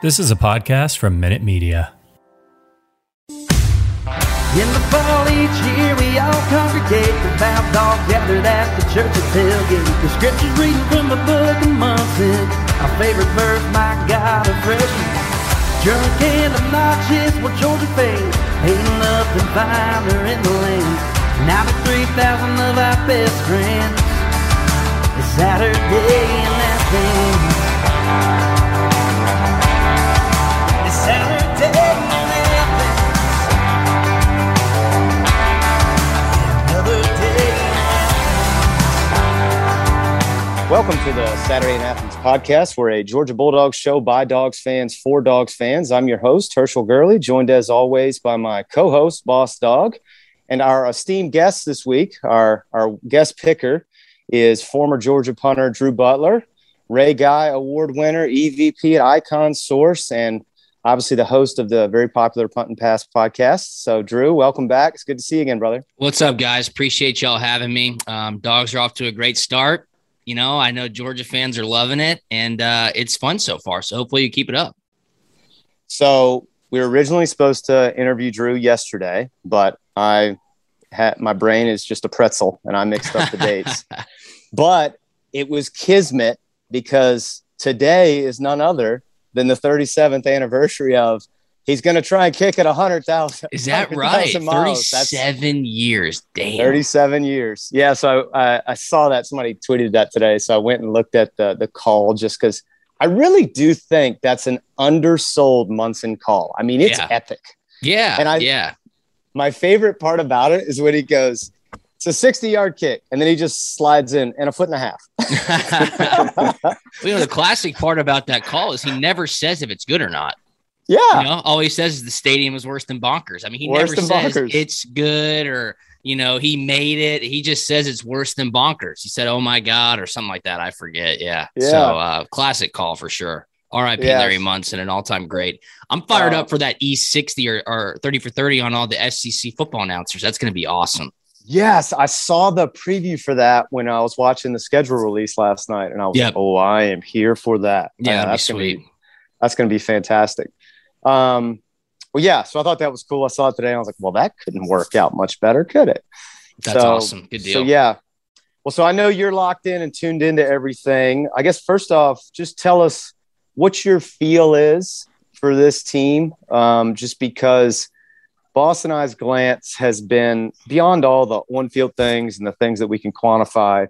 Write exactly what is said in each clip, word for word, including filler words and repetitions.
This is a podcast from Minute Media. In the fall each year we all congregate, the vows all gathered at the church of tailgate. The scriptures reading from the book of Munson, our favorite verse, my God of refuge. Drunk and obnoxious, we'll Georgia fade, ain't nothing finer in the lane. Now the three thousand of our best friends, it's Saturday and that thing. Welcome to the Saturday in Athens podcast. We're a Georgia Bulldogs show by Dogs fans for Dogs fans. I'm your host, Herschel Gurley, joined as always by my co-host, Boss Dog, and our esteemed guest this week, our, our guest picker, is former Georgia punter Drew Butler, Ray Guy Award winner, E V P at Icon Source, and obviously the host of the very popular Punt and Pass podcast. So, Drew, welcome back. It's good to see you again, brother. What's up, guys? Appreciate y'all having me. Um, dogs are off to a great start. You know, I know Georgia fans are loving it, and uh, it's fun so far. So hopefully you keep it up. So we were originally supposed to interview Drew yesterday, but I had my brain is just a pretzel, and I mixed up the dates. But it was kismet because today is none other than the thirty-seventh anniversary of. He's going to try and kick it one hundred thousand. Is that right? thirty-seven years. Damn. thirty-seven years. Yeah, so I, I saw that. Somebody tweeted that today, so I went and looked at the, the call just because I really do think that's an undersold Munson call. I mean, it's yeah. epic. Yeah, and I, yeah. My favorite part about it is when he goes, it's a sixty-yard kick, and then he just slides in and a foot and a half. You know, the classic part about that call is he never says if it's good or not. Yeah. You know, all he says is the stadium is worse than bonkers. I mean, he worse never says bonkers. It's good or, you know, he made it. He just says it's worse than bonkers. He said, oh, my God, or something like that. I forget. Yeah. yeah. So uh, classic call for sure. R I P yes. Larry Munson, an all-time great. I'm fired uh, up for that E sixty or, or thirty for thirty on all the S E C football announcers. That's going to be awesome. Yes. I saw the preview for that when I was watching the schedule release last night. And I was yep. like, oh, I am here for that. Yeah, uh, that's sweet. Gonna be, that's going to be fantastic. Um, well, yeah, so I thought that was cool. I saw it today. And I was like, well, that couldn't work out much better, could it? That's so awesome. Good deal. So, yeah. Well, so I know you're locked in and tuned into everything. I guess, first off, just tell us what your feel is for this team, um, just because Boss and I's glance has been beyond all the on-field things and the things that we can quantify.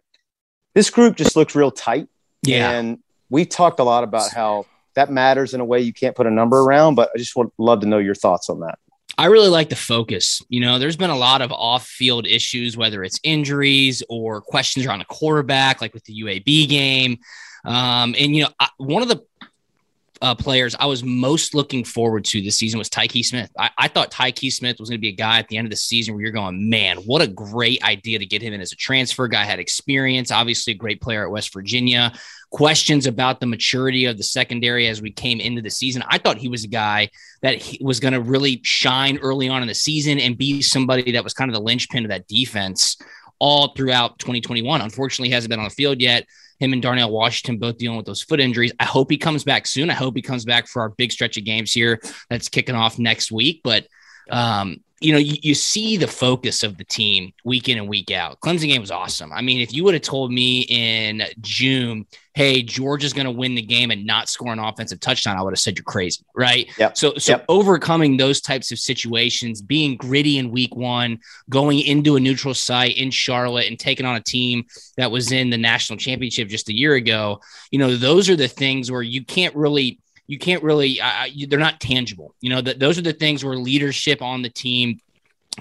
This group just looks real tight. Yeah. And we talked a lot about how that matters in a way you can't put a number around, but I just would love to know your thoughts on that. I really like the focus. You know, there's been a lot of off-field issues, whether it's injuries or questions around a quarterback, like with the U A B game. Um, and, you know, I, one of the uh, players I was most looking forward to this season was Tyke Smith. I, I thought Tyke Smith was going to be a guy at the end of the season where you're going, man, what a great idea to get him in as a transfer. Guy had experience, obviously a great player at West Virginia. Questions about the maturity of the secondary as we came into the season. I thought he was a guy that he was going to really shine early on in the season and be somebody that was kind of the linchpin of that defense all throughout twenty twenty-one. Unfortunately, he hasn't been on the field yet. Him and Darnell Washington both dealing with those foot injuries. I hope he comes back soon. I hope he comes back for our big stretch of games here that's kicking off next week. But, um, you know, you, you see the focus of the team week in and week out. Clemson game was awesome. I mean, if you would have told me in June, hey, Georgia's going to win the game and not score an offensive touchdown, I would have said you're crazy, right? Yep. So, so yep. overcoming those types of situations, being gritty in week one, going into a neutral site in Charlotte and taking on a team that was in the national championship just a year ago, you know, those are the things where you can't really – You can't really uh, – they're not tangible. You know, th- those are the things where leadership on the team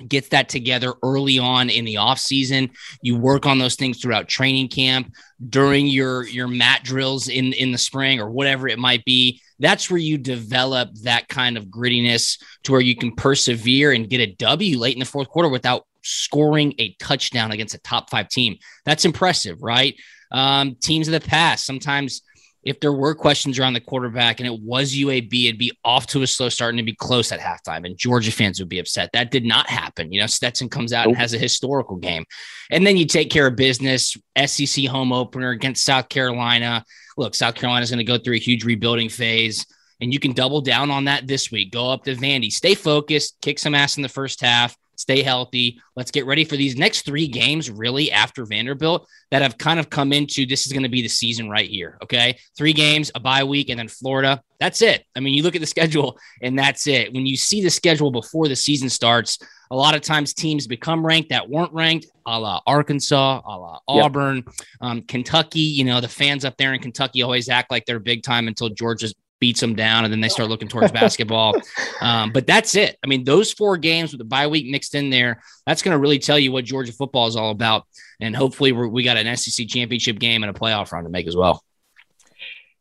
gets that together early on in the offseason. You work on those things throughout training camp, during your your mat drills in, in the spring or whatever it might be. That's where you develop that kind of grittiness to where you can persevere and get a W late in the fourth quarter without scoring a touchdown against a top-five team. That's impressive, right? Um, teams of the past, sometimes – if there were questions around the quarterback and it was U A B, it'd be off to a slow start and it'd be close at halftime, and Georgia fans would be upset. That did not happen. You know, Stetson comes out nope. and has a historical game. And then you take care of business, S E C home opener against South Carolina. Look, South Carolina's going to go through a huge rebuilding phase. and you can double down on that this week. Go up to Vandy, stay focused, kick some ass in the first half, stay healthy. Let's get ready for these next three games, really, after Vanderbilt, that have kind of come into this is going to be the season right here, okay? Three games, a bye week, and then Florida. That's it. I mean, you look at the schedule, and that's it. When you see the schedule before the season starts, a lot of times teams become ranked that weren't ranked, a la Arkansas, a la Auburn, yep. um, Kentucky. You know, the fans up there in Kentucky always act like they're big time until Georgia's beats them down, and then they start looking towards basketball. Um, but that's it. I mean, those four games with the bye week mixed in there, that's going to really tell you what Georgia football is all about. And hopefully we're, we got an S E C championship game and a playoff run to make as well.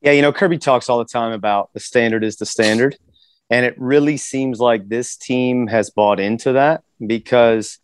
Yeah, you know, Kirby talks all the time about the standard is the standard. And it really seems like this team has bought into that, because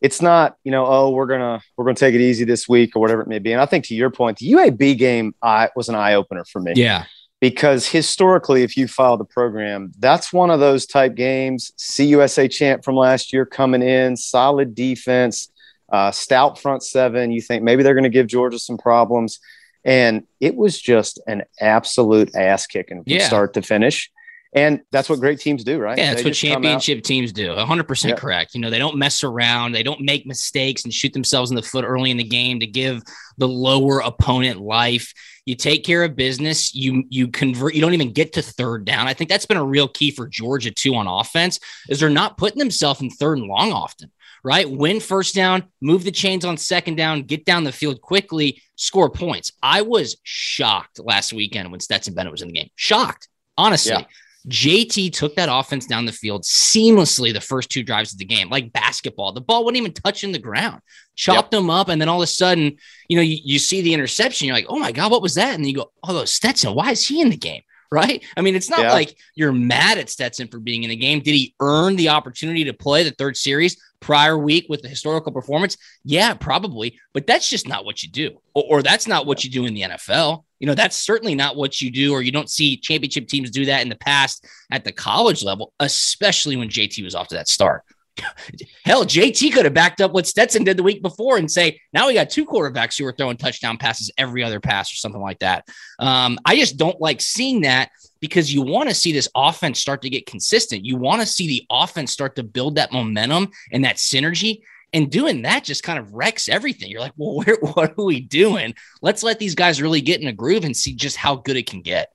it's not, you know, oh, we're going to we're going to take it easy this week or whatever it may be. And I think to your point, the U A B game I, was an eye-opener for me. Yeah. Because historically, if you follow the program, that's one of those type games. C U S A champ from last year coming in, solid defense, uh, stout front seven. You think maybe they're going to give Georgia some problems. And it was just an absolute ass kicking from yeah. start to finish. And that's what great teams do, right? Yeah, that's they what championship teams do. one hundred percent yeah. correct. You know, they don't mess around. They don't make mistakes and shoot themselves in the foot early in the game to give the lower opponent life. You take care of business. You you convert. You don't even get to third down. I think that's been a real key for Georgia, too, on offense, is they're not putting themselves in third and long often, right? Win first down, move the chains on second down, get down the field quickly, score points. I was shocked last weekend when Stetson Bennett was in the game. Shocked, honestly. Yeah. J T took that offense down the field seamlessly the first two drives of the game, like basketball. The ball wasn't even touching the ground, chopped yep. them up, and then all of a sudden, you know, you, you see the interception. You're like, oh, my God, what was that? And then you go, oh, Stetson, why is he in the game, right? I mean, it's not yeah. like you're mad at Stetson for being in the game. Did he earn the opportunity to play the third series prior week with the historical performance? Yeah, probably, but that's just not what you do, or, or that's not what you do in the N F L. You know, that's certainly not what you do, or you don't see championship teams do that in the past at the college level, especially when J T was off to that start. Hell, J T could have backed up what Stetson did the week before and say, now we got two quarterbacks who are throwing touchdown passes every other pass or something like that. Um, I just don't like seeing that, because you want to see this offense start to get consistent. You want to see the offense start to build that momentum and that synergy. And doing that just kind of wrecks everything. You're like, well, where, what are we doing? Let's let these guys really get in a groove and see just how good it can get.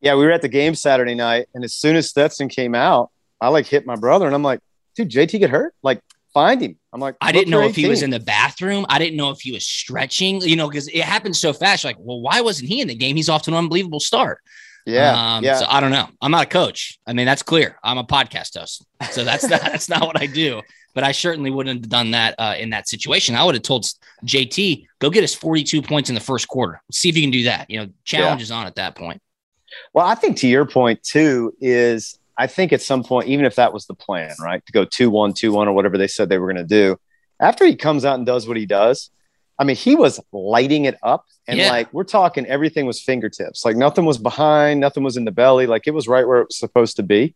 Yeah, we were at the game Saturday night, and as soon as Stetson came out, I, like, hit my brother, and I'm like, dude, J T get hurt? Like, find him. I'm like, I didn't know if he was in the bathroom. I didn't know if he was stretching, you know, because it happened so fast. You're like, well, why wasn't he in the game? He's off to an unbelievable start. Yeah, um, yeah. So I don't know. I'm not a coach. I mean, that's clear. I'm a podcast host. So that's not, that's not what I do. But I certainly wouldn't have done that uh, in that situation. I would have told J T, go get us forty-two points in the first quarter. Let's see if you can do that. You know, challenge yeah. is on at that point. Well, I think to your point, too, is I think at some point, even if that was the plan, right, to go two one, two one or whatever they said they were going to do, after he comes out and does what he does, I mean, he was lighting it up. And yeah. like, we're talking, everything was fingertips. Like, nothing was behind, nothing was in the belly. Like, it was right where it was supposed to be.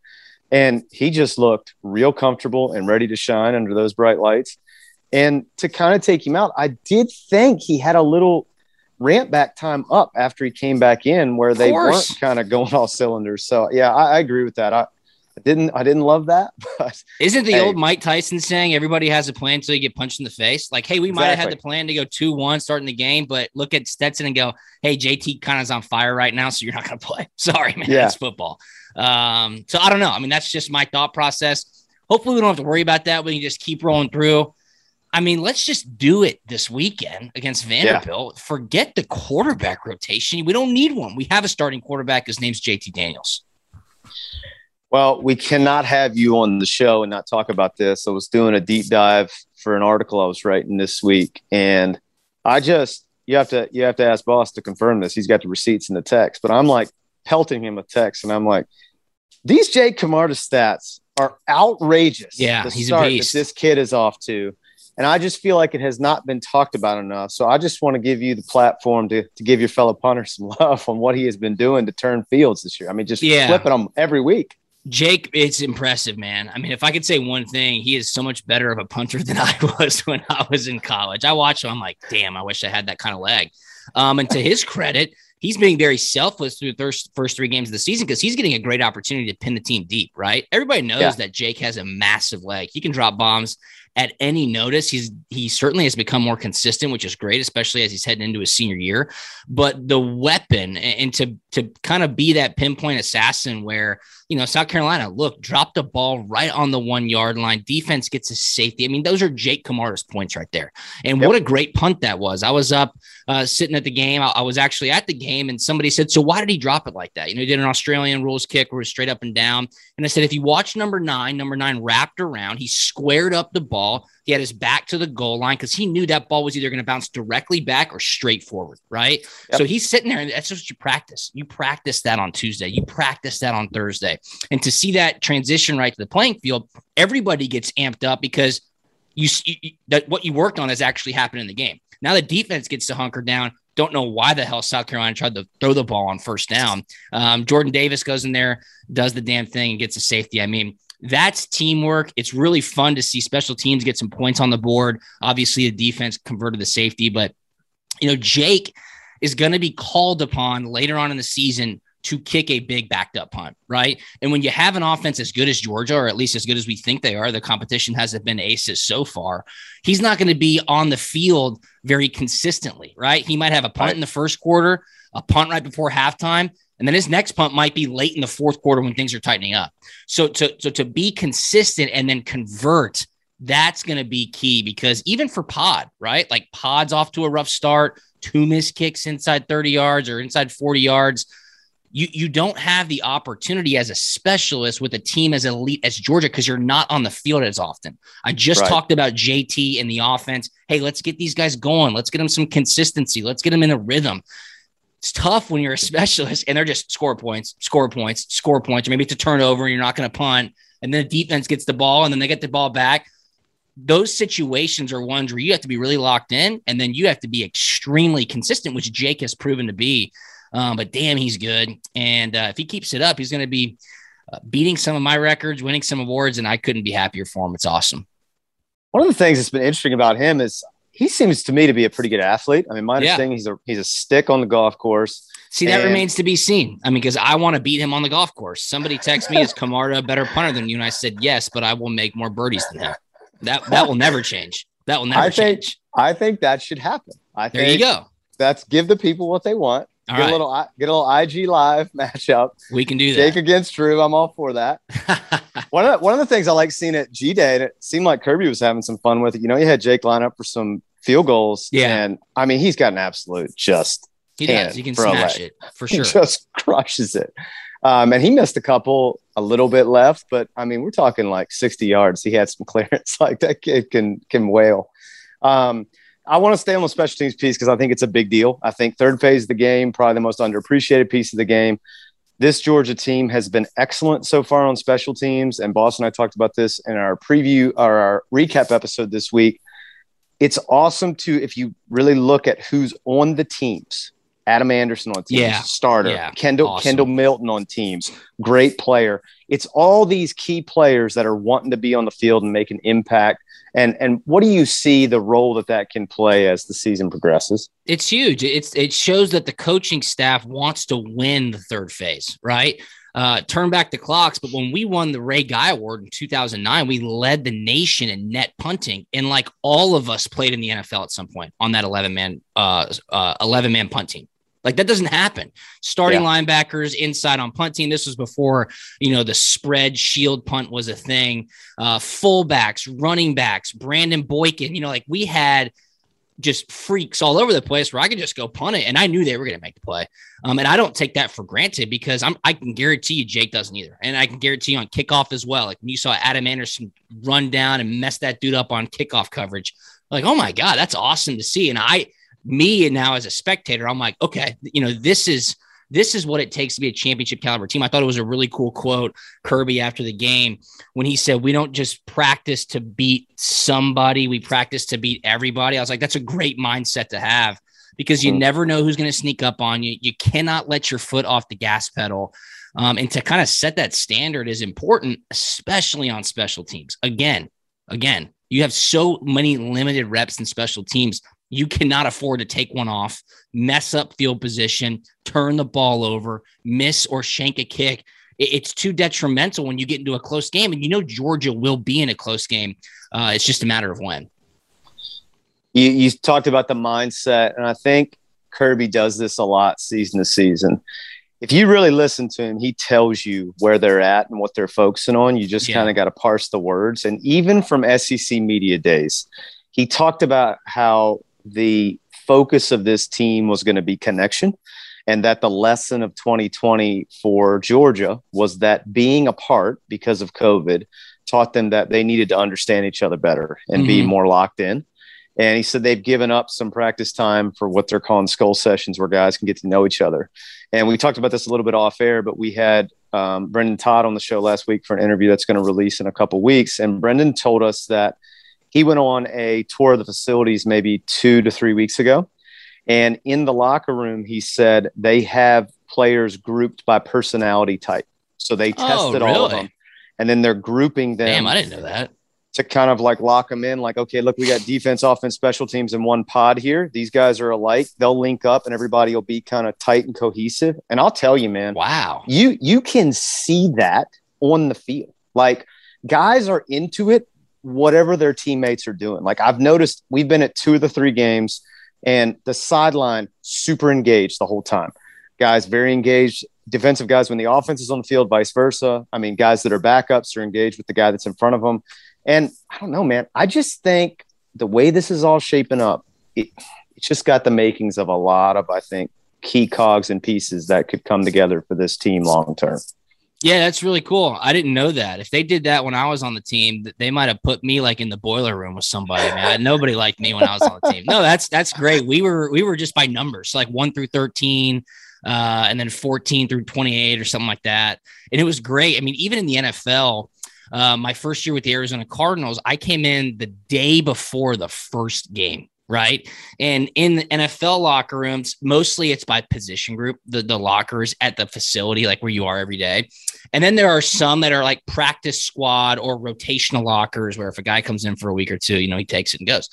And he just looked real comfortable and ready to shine under those bright lights. And to kind of take him out, I did think he had a little ramp back time up after he came back in, where they weren't kind of going all cylinders. So, yeah, I, I agree with that. I, I didn't I didn't love that. But isn't the hey. old Mike Tyson saying everybody has a plan until you get punched in the face? Like, hey, we exactly. might have had the plan to go two one starting the game, but look at Stetson and go, hey, J T kind of is on fire right now, so you're not going to play. Sorry, man, yeah. it's football. Um, so I don't know. I mean, that's just my thought process. Hopefully we don't have to worry about that. We can just keep rolling through. I mean, let's just do it this weekend against Vanderbilt. Yeah. Forget the quarterback rotation. We don't need one. We have a starting quarterback. His name's J T Daniels. Well, we cannot have you on the show and not talk about this. I was doing a deep dive for an article I was writing this week, and I just you have to you have to ask boss to confirm this. He's got the receipts and the text, but I'm like pelting him with text, and I'm like, these Jake Camarda stats are outrageous. Yeah, the he's start a beast. That this kid is off to, and I just feel like it has not been talked about enough. So I just want to give you the platform to to give your fellow punter some love on what he has been doing to turn fields this year. I mean, just yeah. flipping them every week. Jake, it's impressive, man. I mean, if I could say one thing, he is so much better of a punter than I was when I was in college. I watched him. I'm like, damn, I wish I had that kind of leg. Um, and to his credit, he's being very selfless through the first, first three games of the season because he's getting a great opportunity to pin the team deep, right? Everybody knows yeah. that Jake has a massive leg. He can drop bombs at any notice. He's he certainly has become more consistent, which is great, especially as he's heading into his senior year. But the weapon and to to kind of be that pinpoint assassin where, you know, South Carolina, look, drop the ball right on the one yard line. Defense gets a safety. I mean, those are Jake Camarda's points right there. And yep. what a great punt that was. I was up uh, sitting at the game. I, I was actually at the game and somebody said, so why did he drop it like that? You know, he did an Australian rules kick where it was straight up and down. And I said, if you watch number nine, number nine wrapped around, he squared up the ball. He had his back to the goal line because he knew that ball was either going to bounce directly back or straight forward, right? Yep. So he's sitting there, and that's what you practice. You practice that on Tuesday. You practice that on Thursday. And to see that transition right to the playing field, everybody gets amped up because you, you that what you worked on has actually happened in the game. Now the defense gets to hunker down. Don't know why the hell South Carolina tried to throw the ball on first down. Um, Jordan Davis goes in there, does the damn thing, and gets a safety. I mean, that's teamwork. It's really fun to see special teams get some points on the board. Obviously, the defense converted the safety, but, you know, Jake is going to be called upon later on in the season to kick a big backed up punt, right? And when you have an offense as good as Georgia, or at least as good as we think they are, the competition hasn't been aces so far, he's not going to be on the field very consistently, right? He might have a punt right. in the first quarter, a punt right before halftime, and then his next punt might be late in the fourth quarter when things are tightening up. So to, so to be consistent and then convert, that's going to be key because even for Pod, right? Like Pod's off to a rough start, two missed kicks inside thirty yards or inside forty yards. You, you don't have the opportunity as a specialist with a team as elite as Georgia because you're not on the field as often. I just right. talked about J T and the offense. Hey, let's get these guys going. Let's get them some consistency. Let's get them in a rhythm. It's tough when you're a specialist and they're just score points, score points, score points, or maybe it's a turnover and you're not going to punt. And then the defense gets the ball and then they get the ball back. Those situations are ones where you have to be really locked in and then you have to be extremely consistent, which Jake has proven to be. Um, but damn, he's good. And uh, if he keeps it up, he's going to be uh, beating some of my records, winning some awards, and I couldn't be happier for him. It's awesome. One of the things that's been interesting about him is he seems to me to be a pretty good athlete. I mean, my understanding yeah. he's a he's a stick on the golf course. See, that and... remains to be seen. I mean, because I want to beat him on the golf course. Somebody texted me, is Camarda a better punter than you? And I said, yes, but I will make more birdies than him. That that will never change. That will never I think, change. I think that should happen. I there think you go. That's give the people what they want. All get right. a little get a little I G live matchup. We can do that. Jake against Drew. I'm all for that. one of the, one of the things I like seeing at G Day, and it seemed like Kirby was having some fun with it. You know, he had Jake line up for some field goals. Yeah. And I mean, he's got an absolute just he does. He can smash it for sure. He just crushes it. Um, and he missed a couple, a little bit left, but I mean, we're talking like sixty yards. He had some clearance. Like that kid can can wail. Um, I want to stay on the special teams piece because I think it's a big deal. I think third phase of the game, probably the most underappreciated piece of the game. This Georgia team has been excellent so far on special teams, and Boss and I talked about this in our preview or our recap episode this week. It's awesome, too, if you really look at who's on the teams. Adam Anderson on teams, yeah. starter. Yeah. Kendall awesome. Kendall Milton on teams, great player. It's all these key players that are wanting to be on the field and make an impact. And and what do you see the role that that can play as the season progresses? It's huge. It's it shows that the coaching staff wants to win the third phase, right? Uh, turn back the clocks. But when we won the Ray Guy Award in two thousand nine, we led the nation in net punting. And like all of us played in the N F L at some point on that eleven man uh, uh, eleven man punt team. Like that doesn't happen. Starting yeah. linebackers inside on punt team. This was before, you know, the spread shield punt was a thing. Uh, fullbacks, running backs, Brandon Boykin. You know, like we had just freaks all over the place where I could just go punt it, and I knew they were going to make the play. Um, and I don't take that for granted because I'm I can guarantee you Jake doesn't either, and I can guarantee you on kickoff as well. Like when you saw Adam Anderson run down and mess that dude up on kickoff coverage, like oh my god, that's awesome to see, and I. Me and now as a spectator, I'm like, okay, you know, this is this is what it takes to be a championship caliber team. I thought it was a really cool quote, Kirby, after the game when he said, we don't just practice to beat somebody, we practice to beat everybody. I was like, that's a great mindset to have because you never know who's going to sneak up on you. You cannot let your foot off the gas pedal. Um, and to kind of set that standard is important, especially on special teams. Again, again, you have so many limited reps in special teams. You cannot afford to take one off, mess up field position, turn the ball over, miss or shank a kick. It's too detrimental when you get into a close game, and you know Georgia will be in a close game. Uh, it's just a matter of when. You, you talked about the mindset, and I think Kirby does this a lot season to season. If you really listen to him, he tells you where they're at and what they're focusing on. You just yeah. kind of got to parse the words. And even from S E C media days, he talked about how the focus of this team was going to be connection, and that the lesson of twenty twenty for Georgia was that being apart because of COVID taught them that they needed to understand each other better and mm-hmm. be more locked in. And he said they've given up some practice time for what they're calling skull sessions, where guys can get to know each other. And we talked about this a little bit off air, but we had um, Brendan Todd on the show last week for an interview that's going to release in a couple weeks. And Brendan told us that he went on a tour of the facilities maybe two to three weeks ago. And in the locker room, he said they have players grouped by personality type. So they tested oh, really? all of them. And then they're grouping them. Damn, I didn't know that. To kind of like lock them in, like, okay, look, we got defense, offense, special teams in one pod here. These guys are alike. They'll link up and everybody will be kind of tight and cohesive. And I'll tell you, man, wow, you you can see that on the field. Like, guys are into it, whatever their teammates are doing. Like, I've noticed we've been at two of the three games, and the sideline super engaged the whole time. Guys very engaged, defensive guys when the offense is on the field, vice versa. I mean, guys that are backups are engaged with the guy that's in front of them. And I don't know, man, I just think the way this is all shaping up, it, it's just got the makings of a lot of, I think, key cogs and pieces that could come together for this team long term. Yeah, that's really cool. I didn't know that. If they did that when I was on the team, they might have put me like in the boiler room with somebody. Man, nobody liked me when I was on the team. No, that's that's great. We were we were just by numbers, like one through thirteen, uh, and then fourteen through twenty-eight or something like that. And it was great. I mean, even in the N F L. Uh, my first year with the Arizona Cardinals, I came in the day before the first game, right? And in the N F L locker rooms, mostly it's by position group, the, the lockers at the facility, like where you are every day. And then there are some that are like practice squad or rotational lockers, where if a guy comes in for a week or two, you know, he takes it and goes.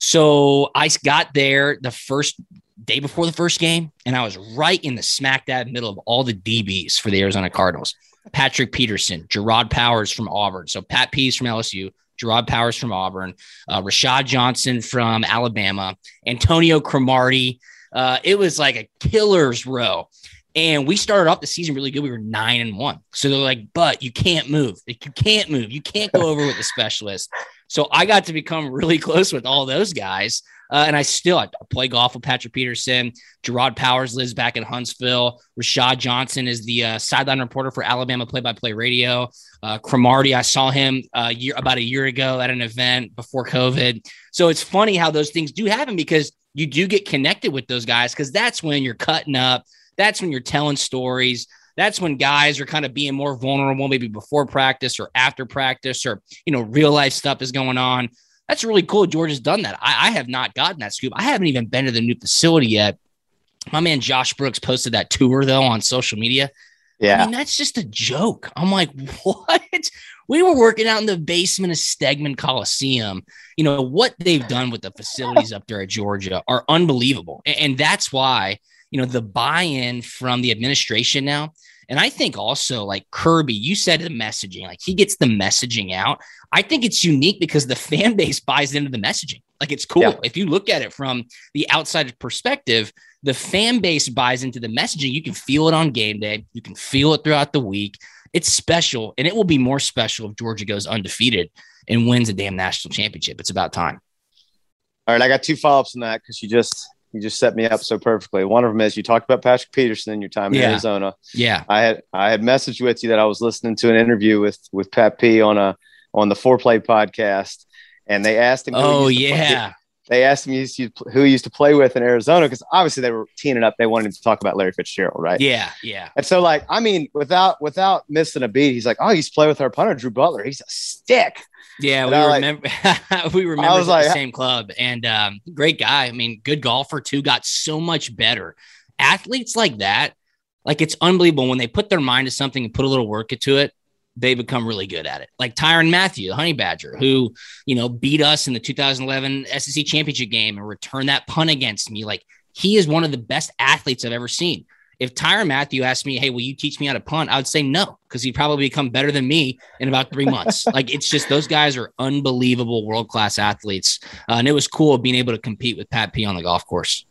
So I got there the first day before the first game, and I was right in the smack dab middle of all the D Bs for the Arizona Cardinals. Patrick Peterson, Gerard Powers from Auburn. So Pat P's from L S U, Gerard Powers from Auburn, uh, Rashad Johnson from Alabama, Antonio Cromartie. Uh, it was like a killer's row. And we started off the season really good. We were nine and one. So they're like, but you can't move. Like, you can't move. You can't go over with the specialist. So I got to become really close with all those guys. Uh, and I still I play golf with Patrick Peterson. Gerard Powers lives back in Huntsville. Rashad Johnson is the uh, sideline reporter for Alabama Play-by-Play Radio. Uh, Cromartie, I saw him uh, year, about a year ago at an event before COVID. So it's funny how those things do happen, because you do get connected with those guys, because that's when you're cutting up. That's when you're telling stories. That's when guys are kind of being more vulnerable, maybe before practice or after practice, or, you know, real life stuff is going on. That's really cool. George has done that. I, I have not gotten that scoop. I haven't even been to the new facility yet. My man Josh Brooks posted that tour, though, on social media. Yeah. I mean, that's just a joke. I'm like, what? We were working out in the basement of Stegman Coliseum. You know, what they've done with the facilities up there at Georgia are unbelievable. And, and that's why, you know, the buy-in from the administration now. And I think also, like Kirby, you said the messaging, like he gets the messaging out. I think it's unique because the fan base buys into the messaging. Like, it's cool. Yeah. If you look at it from the outside perspective, the fan base buys into the messaging. You can feel it on game day. You can feel it throughout the week. It's special, and it will be more special if Georgia goes undefeated and wins a damn national championship. It's about time. All right, I got two follow-ups on that, because you just – You just set me up so perfectly. One of them is you talked about Patrick Peterson in your time in yeah. Arizona. Yeah. I had I had messaged with you that I was listening to an interview with with Pat P on a on the four play podcast, and they asked him who Oh he used yeah. To play, they asked him who he used to play with in Arizona, because obviously they were teeing it up. They wanted him to talk about Larry Fitzgerald, right? Yeah, yeah. And so, like, I mean, without without missing a beat, he's like, oh, he's playing with our punter, Drew Butler. He's a stick. Yeah, and we I remember like, we remember at like, the same club, and um, great guy. I mean, good golfer too. Got so much better. Athletes like that, like, it's unbelievable when they put their mind to something and put a little work into it. they become really good at it. Like Tyrann Mathieu, the Honey Badger, who, you know, beat us in the two thousand eleven S E C championship game and returned that punt against me. Like, he is one of the best athletes I've ever seen. If Tyrann Mathieu asked me, hey, will you teach me how to punt? I would say no, because he'd probably become better than me in about three months. Like, it's just, those guys are unbelievable world-class athletes. Uh, and it was cool being able to compete with Pat P on the golf course.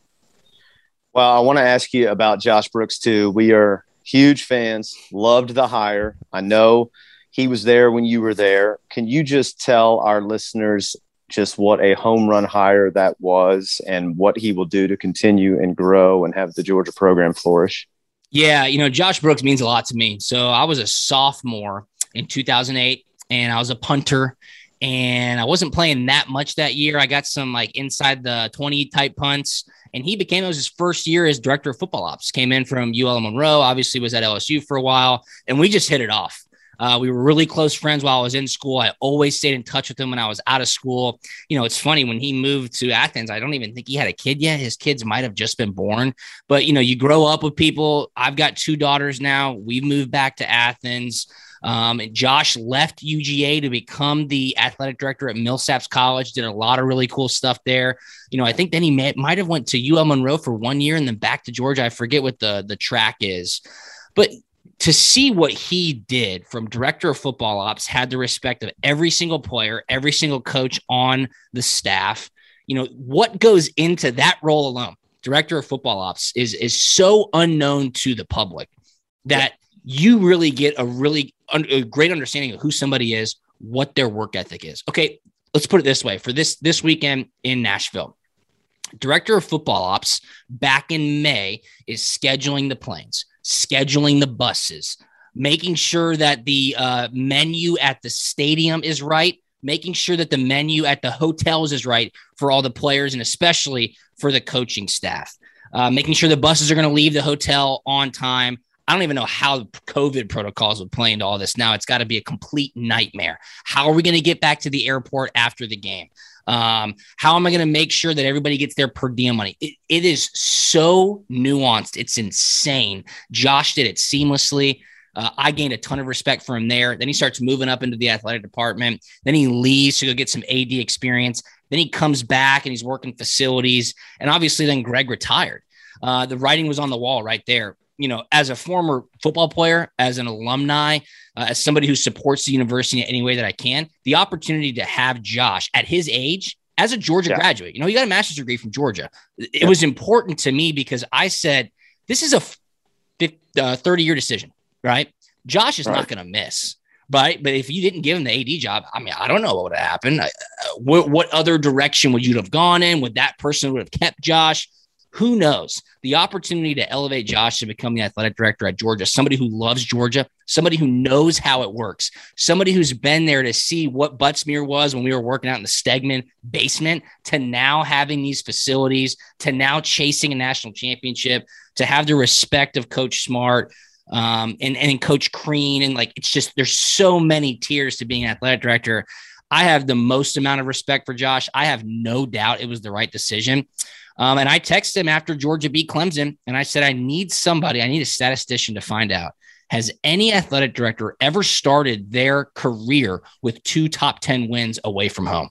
Well, I want to ask you about Josh Brooks too. We are huge fans, loved the hire. I know he was there when you were there. Can you just tell our listeners just what a home run hire that was and what he will do to continue and grow and have the Georgia program flourish? Yeah, you know, Josh Brooks means a lot to me. So I was a sophomore in two thousand eight, and I was a punter, and I wasn't playing that much that year. I got some like inside the twenty type punts, and he became, it was his first year as director of football ops, came in from U L M Monroe, obviously was at L S U for a while, and we just hit it off. Uh, we were really close friends while I was in school. I always stayed in touch with him when I was out of school. You know, it's funny, when he moved to Athens, I don't even think he had a kid yet. His kids might have just been born. But, you know, you grow up with people. I've got two daughters now. We moved back to Athens. Um, and Josh left U G A to become the athletic director at Millsaps College, did a lot of really cool stuff there. You know, I think then he may, might have went to U L Monroe for one year and then back to Georgia. I forget what the, the track is. But to see what he did from director of football ops, had the respect of every single player, every single coach on the staff. You know, what goes into that role alone, director of football ops, is, is so unknown to the public that you really get a really un- a great understanding of who somebody is, what their work ethic is. Okay, let's put it this way. For this, this weekend in Nashville, director of football ops back in May is scheduling the planes, scheduling the buses, making sure that the uh, menu at the stadium is right, making sure that the menu at the hotels is right for all the players and especially for the coaching staff, uh, making sure the buses are going to leave the hotel on time. I don't even know how COVID protocols would play into all this now. It's got to be a complete nightmare. How are we going to get back to the airport after the game? Um, how am I going to make sure that everybody gets their per diem money? It, it is so nuanced. It's insane. Josh did it seamlessly. Uh, I gained a ton of respect for him there. Then he starts moving up into the athletic department. Then he leaves to go get some A D experience. Then he comes back and he's working facilities. And obviously then Greg retired. Uh, the writing was on the wall right there. You know, as a former football player, as an alumni, uh, as somebody who supports the university in any way that I can, the opportunity to have Josh at his age as a Georgia yeah. graduate, you know, he got a master's degree from Georgia. It yeah. was important to me because I said, this is a thirty year decision, right? Josh is right. not going to miss, right? But if you didn't give him the A D job, I mean, I don't know what would have happened. I, what, what other direction would you have gone in? Would that person would have kept Josh? Who knows? The opportunity to elevate Josh to become the athletic director at Georgia, somebody who loves Georgia, somebody who knows how it works, somebody who's been there to see what butt smear was when we were working out in the Stegman basement, to now having these facilities, to now chasing a national championship, to have the respect of Coach Smart um, and, and Coach Crean. And like, it's just, there's so many tiers to being an athletic director. I have the most amount of respect for Josh. I have no doubt it was the right decision. Um, and I texted him after Georgia beat Clemson, and I said, I need somebody, I need a statistician to find out, has any athletic director ever started their career with two top ten wins away from home?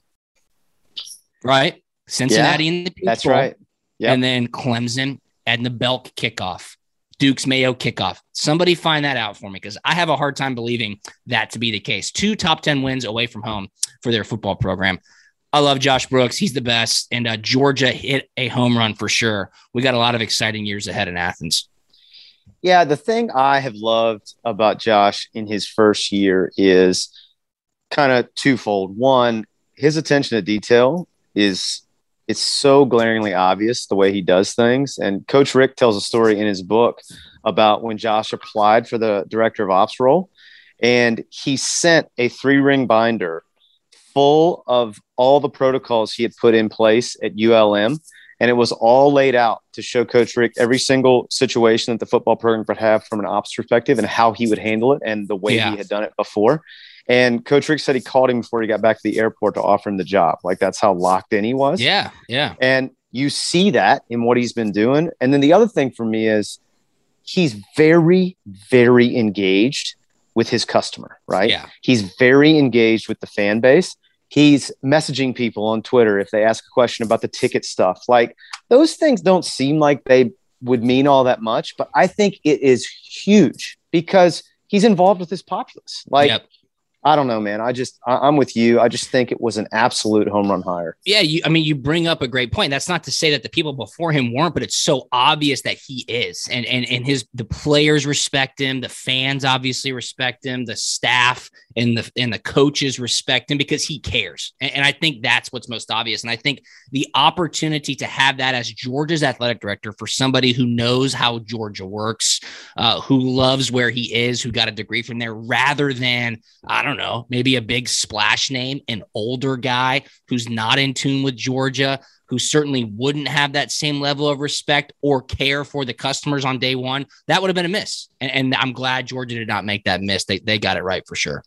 Right? Cincinnati yeah, in the Peach That's Bowl, right. Yep. And then Clemson and the Belk kickoff, Duke's Mayo kickoff. Somebody find that out for me, because I have a hard time believing that to be the case. Two top ten wins away from home for their football program. I love Josh Brooks. He's the best. And uh, Georgia hit a home run for sure. We got a lot of exciting years ahead in Athens. Yeah, the thing I have loved about Josh in his first year is kind of twofold. One, his attention to detail is it's so glaringly obvious the way he does things. And Coach Rick tells a story in his book about when Josh applied for the director of ops role, and he sent a three-ring binder full of all the protocols he had put in place at U L M. And it was all laid out to show Coach Rick every single situation that the football program would have from an ops perspective and how he would handle it and the way yeah. he had done it before. And Coach Rick said he called him before he got back to the airport to offer him the job. Like, that's how locked in he was. Yeah. Yeah. And you see that in what he's been doing. And then the other thing for me is he's very, very engaged with his customer, right? Yeah. He's very engaged with the fan base. He's messaging people on Twitter if they ask a question about the ticket stuff. Like, those things don't seem like they would mean all that much, but I think it is huge because he's involved with his populace. Like, yep. I don't know, man. I just, I, I'm with you. I just think it was an absolute home run hire. Yeah. You, I mean, you bring up a great point. That's not to say that the people before him weren't, but it's so obvious that he is, and, and, and his, the players respect him. The fans obviously respect him. The staff and the, and the coaches respect him because he cares. And, and I think that's what's most obvious. And I think the opportunity to have that as Georgia's athletic director for somebody who knows how Georgia works, uh, who loves where he is, who got a degree from there, rather than, I don't I don't know, maybe a big splash name, an older guy who's not in tune with Georgia, who certainly wouldn't have that same level of respect or care for the customers on day one. That would have been a miss. And, and I'm glad Georgia did not make that miss. They, they got it right for sure.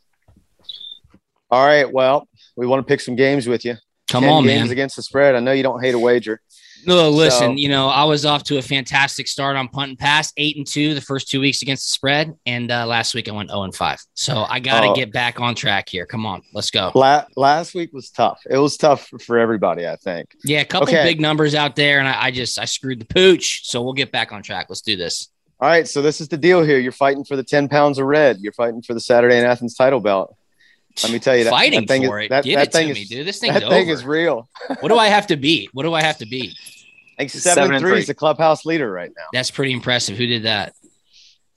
All right. Well, we want to pick some games with you. Come on, man. Against the spread. I know you don't hate a wager. No, listen, so, you know, I was off to a fantastic start on punt and pass, eight and two the first two weeks against the spread. And uh, last week I went zero and five. So I got to uh, get back on track here. Come on, let's go. La- last week was tough. It was tough for everybody, I think. Yeah, a couple okay. big numbers out there. And I, I just, I screwed the pooch. So we'll get back on track. Let's do this. All right. So this is the deal here. You're fighting for the ten pounds of red. You're fighting for the Saturday in Athens title belt. Let me tell you that fighting that thing for is, it. That, Give that it thing to is, me, dude. This thing's that thing over. Is real. What do I have to beat? What do I have to beat? I think seven three is the clubhouse leader right now. That's pretty impressive. Who did that?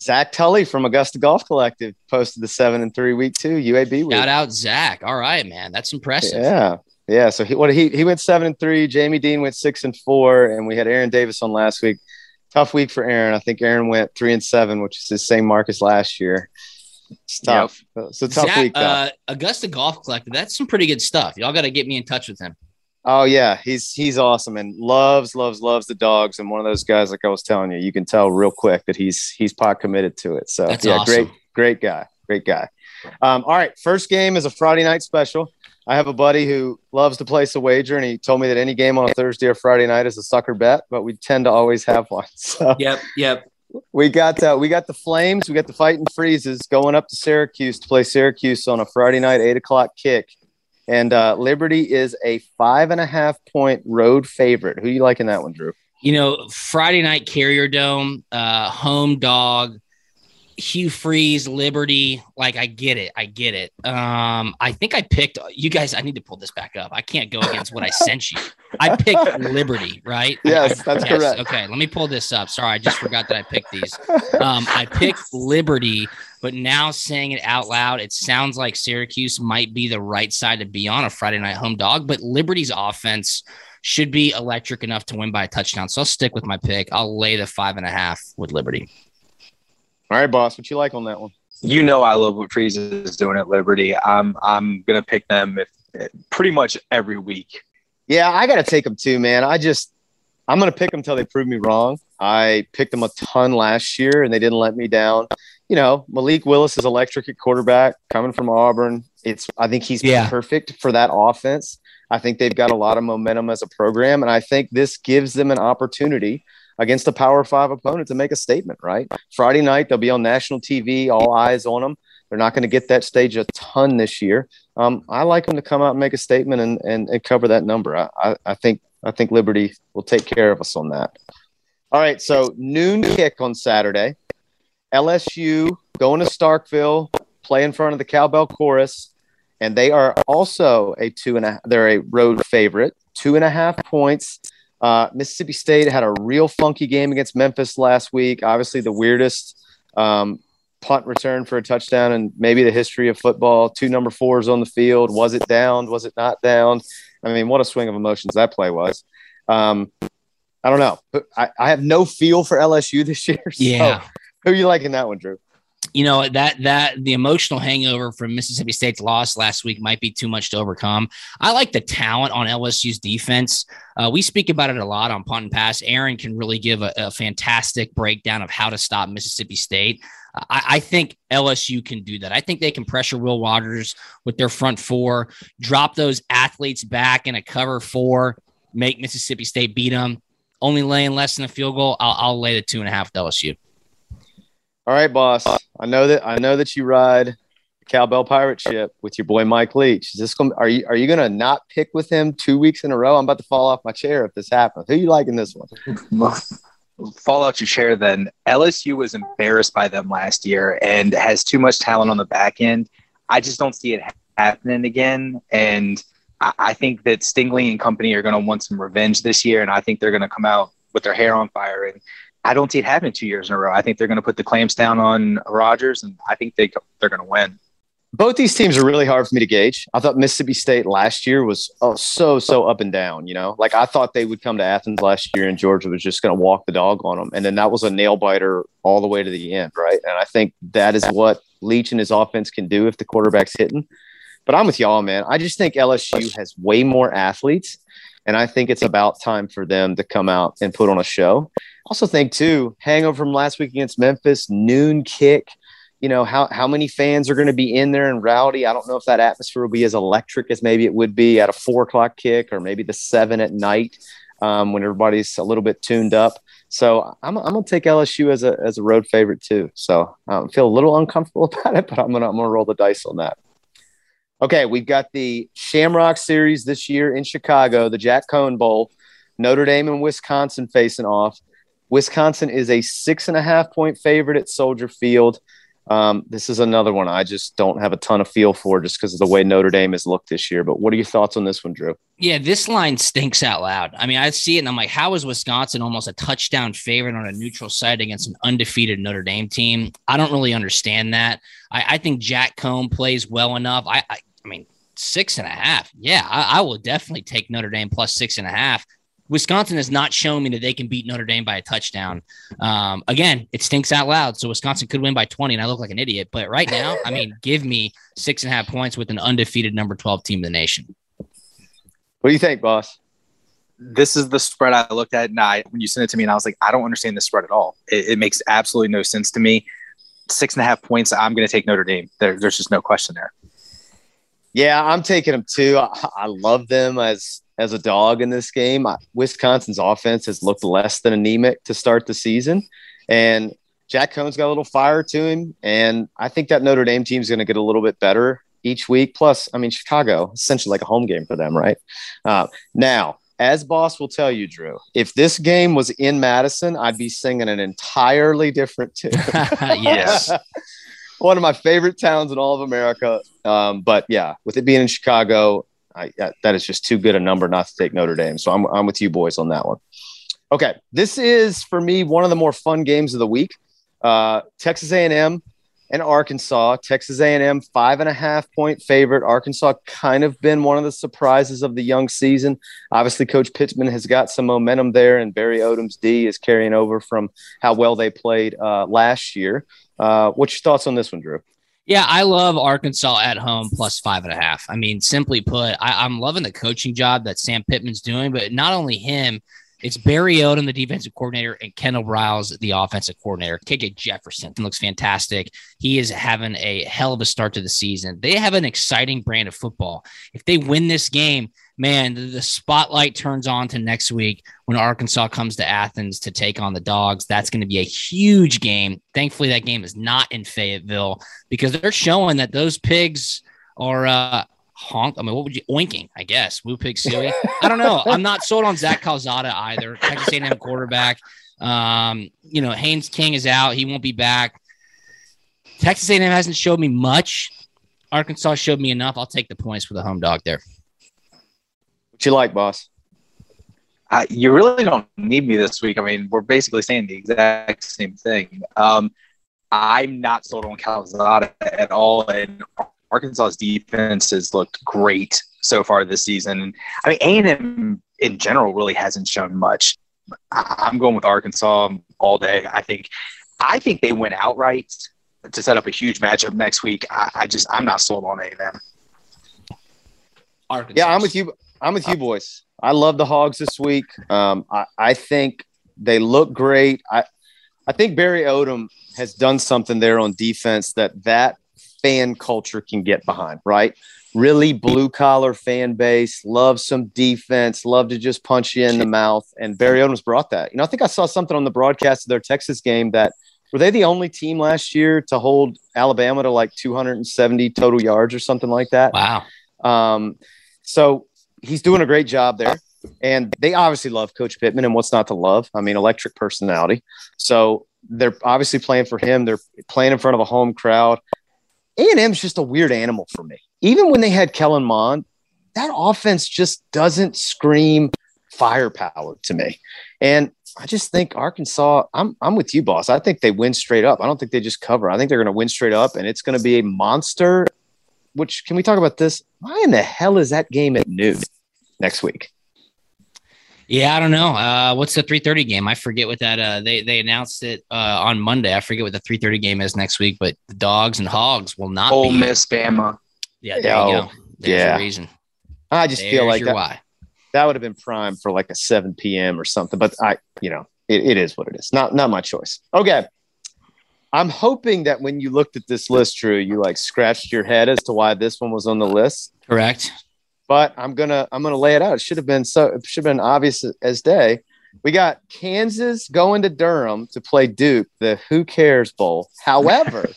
Zach Tully from Augusta Golf Collective posted the seven and three week two U A B week. Shout out Zach. All right, man. That's impressive. Yeah, yeah. So he what he he went seven and three. Jamie Dean went six and four, and we had Aaron Davis on last week. Tough week for Aaron. I think Aaron went three and seven, which is the same mark as last year. It's tough. Yep. It's a tough Zach, week. Uh, Augusta Golf Collective. That's some pretty good stuff. Y'all got to get me in touch with him. Oh yeah, he's he's awesome and loves loves loves the dogs. And one of those guys, like I was telling you, you can tell real quick that he's he's pot committed to it. So that's yeah, awesome. great great guy, great guy. Um, all right, first game is a Friday night special. I have a buddy who loves to place a wager, and he told me that any game on a Thursday or Friday night is a sucker bet, but we tend to always have one. So. Yep, yep. We got uh, we got the Flames. We got the Fighting Freezes going up to Syracuse to play Syracuse on a Friday night eight o'clock kick, and uh, Liberty is a five and a half point road favorite. Who you liking that one, Drew? You know, Friday night Carrier Dome, uh, home dog, Hugh Freeze, Liberty. Like I get it, I get it. Um, I think I picked you guys. I need to pull this back up. I can't go against what I sent you. I picked Liberty, right? Yes, that's yes. correct. Okay, let me pull this up. Sorry, I just forgot that I picked these. Um, I picked Liberty, but now saying it out loud, it sounds like Syracuse might be the right side to be on a Friday night home dog, but Liberty's offense should be electric enough to win by a touchdown. So I'll stick with my pick. I'll lay the five and a half with Liberty. All right, boss, what you like on that one? You know I love what Freeze is doing at Liberty. I'm I'm going to pick them if, pretty much every week. Yeah, I got to take them too, man. I just – I'm going to pick them until they prove me wrong. I picked them a ton last year, and they didn't let me down. You know, Malik Willis is electric at quarterback coming from Auburn. It's I think he's yeah. perfect for that offense. I think they've got a lot of momentum as a program, and I think this gives them an opportunity against a Power Five opponent to make a statement, right? Friday night, they'll be on national T V, all eyes on them. They're not going to get that stage a ton this year. Um, I like them to come out and make a statement and, and, and cover that number. I, I, I think I think Liberty will take care of us on that. All right, so noon kick on Saturday. L S U going to Starkville, play in front of the Cowbell Chorus, and they are also a two and a they're a road favorite, two and a half points. Uh, Mississippi State had a real funky game against Memphis last week. Obviously, the weirdest. Um, punt return for a touchdown and maybe the history of football. Two number fours on the field. Was it downed? Was it not downed? I mean, what a swing of emotions that play was. Um, I don't know. I, I have no feel for L S U this year. So yeah. Who are you liking that one, Drew? You know, that that the emotional hangover from Mississippi State's loss last week might be too much to overcome. I like the talent on L S U's defense. Uh, we speak about it a lot on Punt and Pass. Aaron can really give a, a fantastic breakdown of how to stop Mississippi State. I, I think L S U can do that. I think they can pressure Will Waters with their front four, drop those athletes back in a cover four, make Mississippi State beat them. Only laying less than a field goal, I'll, I'll lay the two and a half with L S U. All right, boss. I know that I know that you ride the Cowbell Pirate ship with your boy Mike Leach. Is this gonna, are you are you gonna not pick with him two weeks in a row? I'm about to fall off my chair if this happens. Who you liking this one? Fall out your chair then. L S U was embarrassed by them last year and has too much talent on the back end. I just don't see it happening again. And I, I think that Stingley and company are gonna want some revenge this year, and I think they're gonna come out with their hair on fire, and I don't see it happening two years in a row. I think they're going to put the clamps down on Rodgers, and I think they, they're going to win. Both these teams are really hard for me to gauge. I thought Mississippi State last year was oh, so, so up and down, you know? Like, I thought they would come to Athens last year, and Georgia was just going to walk the dog on them, and then that was a nail-biter all the way to the end, right? And I think that is what Leach and his offense can do if the quarterback's hitting. But I'm with y'all, man. I just think L S U has way more athletes, and I think it's about time for them to come out and put on a show. Also think, too, hangover from last week against Memphis, noon kick. You know, how how many fans are going to be in there and rowdy? I don't know if that atmosphere will be as electric as maybe it would be at a four o'clock kick or maybe the seven at night um, when everybody's a little bit tuned up. So I'm, I'm going to take L S U as a as a road favorite, too. So I um, feel a little uncomfortable about it, but I'm going to I'm going to roll the dice on that. Okay, we've got the Shamrock Series this year in Chicago, the Jack Cohn Bowl. Notre Dame and Wisconsin facing off. Wisconsin is a six and a half point favorite at Soldier Field. Um, this is another one I just don't have a ton of feel for just because of the way Notre Dame has looked this year. But what are your thoughts on this one, Drew? Yeah, this line stinks out loud. I mean, I see it and I'm like, how is Wisconsin almost a touchdown favorite on a neutral site against an undefeated Notre Dame team? I don't really understand that. I, I think Jack Cohn plays well enough. I, I, I mean, six and a half. Yeah, I, I will definitely take Notre Dame plus six and a half. Wisconsin has not shown me that they can beat Notre Dame by a touchdown. Um, again, it stinks out loud. So Wisconsin could win by twenty and I look like an idiot, but right now, I mean, give me six and a half points with an undefeated number twelve team in the nation. What do you think, boss? This is the spread I looked at and I, when you sent it to me and I was like, I don't understand this spread at all. It, it makes absolutely no sense to me. Six and a half points. I'm going to take Notre Dame. There, there's just no question there. Yeah, I'm taking them too. I, I love them as, as a dog in this game. I, Wisconsin's offense has looked less than anemic to start the season. And Jack Cohn's got a little fire to him. And I think that Notre Dame team's going to get a little bit better each week. Plus, I mean, Chicago, essentially like a home game for them, right? Uh, now, as boss will tell you, Drew, if this game was in Madison, I'd be singing an entirely different tune. Yes. One of my favorite towns in all of America. Um, but yeah, with it being in Chicago, I, I, that is just too good a number not to take Notre Dame. So I'm, I'm with you boys on that one. Okay. This is for me, one of the more fun games of the week. Uh, Texas A and M and Arkansas. Texas A and M five and a half point favorite. Arkansas kind of been one of the surprises of the young season. Obviously Coach Pittman has got some momentum there and Barry Odom's D is carrying over from how well they played uh, last year. Uh, what's your thoughts on this one, Drew? Yeah, I love Arkansas at home plus five and a half. I mean, simply put, I, I'm loving the coaching job that Sam Pittman's doing, but not only him, it's Barry Odom, the defensive coordinator, and Kendall Riles, the offensive coordinator. K J Jefferson looks fantastic. He is having a hell of a start to the season. They have an exciting brand of football. If they win this game, man, the, the spotlight turns on to next week when Arkansas comes to Athens to take on the Dogs. That's going to be a huge game. Thankfully, that game is not in Fayetteville because they're showing that those pigs are uh, – honk. I mean, what would you oinking? I guess Woo Pig Suey. I don't know. I'm not sold on Zach Calzada either. Texas A and M quarterback. Um, you know, Haynes King is out. He won't be back. Texas A and M hasn't showed me much. Arkansas showed me enough. I'll take the points for the home dog there. What you like, boss? Uh, you really don't need me this week. I mean, we're basically saying the exact same thing. Um, I'm not sold on Calzada at all, and Arkansas's defense has looked great so far this season. I mean, A and M in general really hasn't shown much. I'm going with Arkansas all day. I think I think they went outright to set up a huge matchup next week. I, I just I'm not sold on A and M. Arkansas. Yeah, I'm with you. I'm with you, boys. I love the Hogs this week. Um, I, I think they look great. I I think Barry Odom has done something there on defense that that. fan culture can get behind, right? Really blue collar fan base, love some defense, love to just punch you in the mouth. And Barry Odom's brought that. You know, I think I saw something on the broadcast of their Texas game that were they the only team last year to hold Alabama to like two hundred seventy total yards or something like that? Wow. Um, so he's doing a great job there. And they obviously love Coach Pittman, and what's not to love? I mean, electric personality. So they're obviously playing for him. They're playing in front of a home crowd. A and M is just a weird animal for me. Even when they had Kellen Mond, that offense just doesn't scream firepower to me. And I just think Arkansas, I'm I'm with you, boss. I think they win straight up. I don't think they just cover. I think they're going to win straight up, and it's going to be a monster, which, can we talk about this? Why in the hell is that game at noon next week? Yeah, I don't know. Uh, what's the three thirty game? I forget what that uh, – they they announced it uh, on Monday. I forget what the three thirty game is next week, but the Dogs and Hogs will not Ole be – Ole Miss, Bama. Yeah, there Yo, you go. There's yeah. your reason. I just There's feel like that, why. that would have been prime for like a seven p.m. or something, but, I, you know, it, it is what it is. Not, not my choice. Okay. I'm hoping that when you looked at this list, Drew, you like scratched your head as to why this one was on the list. Correct. But I'm gonna I'm gonna lay it out. It should have been so it should have been obvious as day. We got Kansas going to Durham to play Duke, the Who Cares Bowl. However,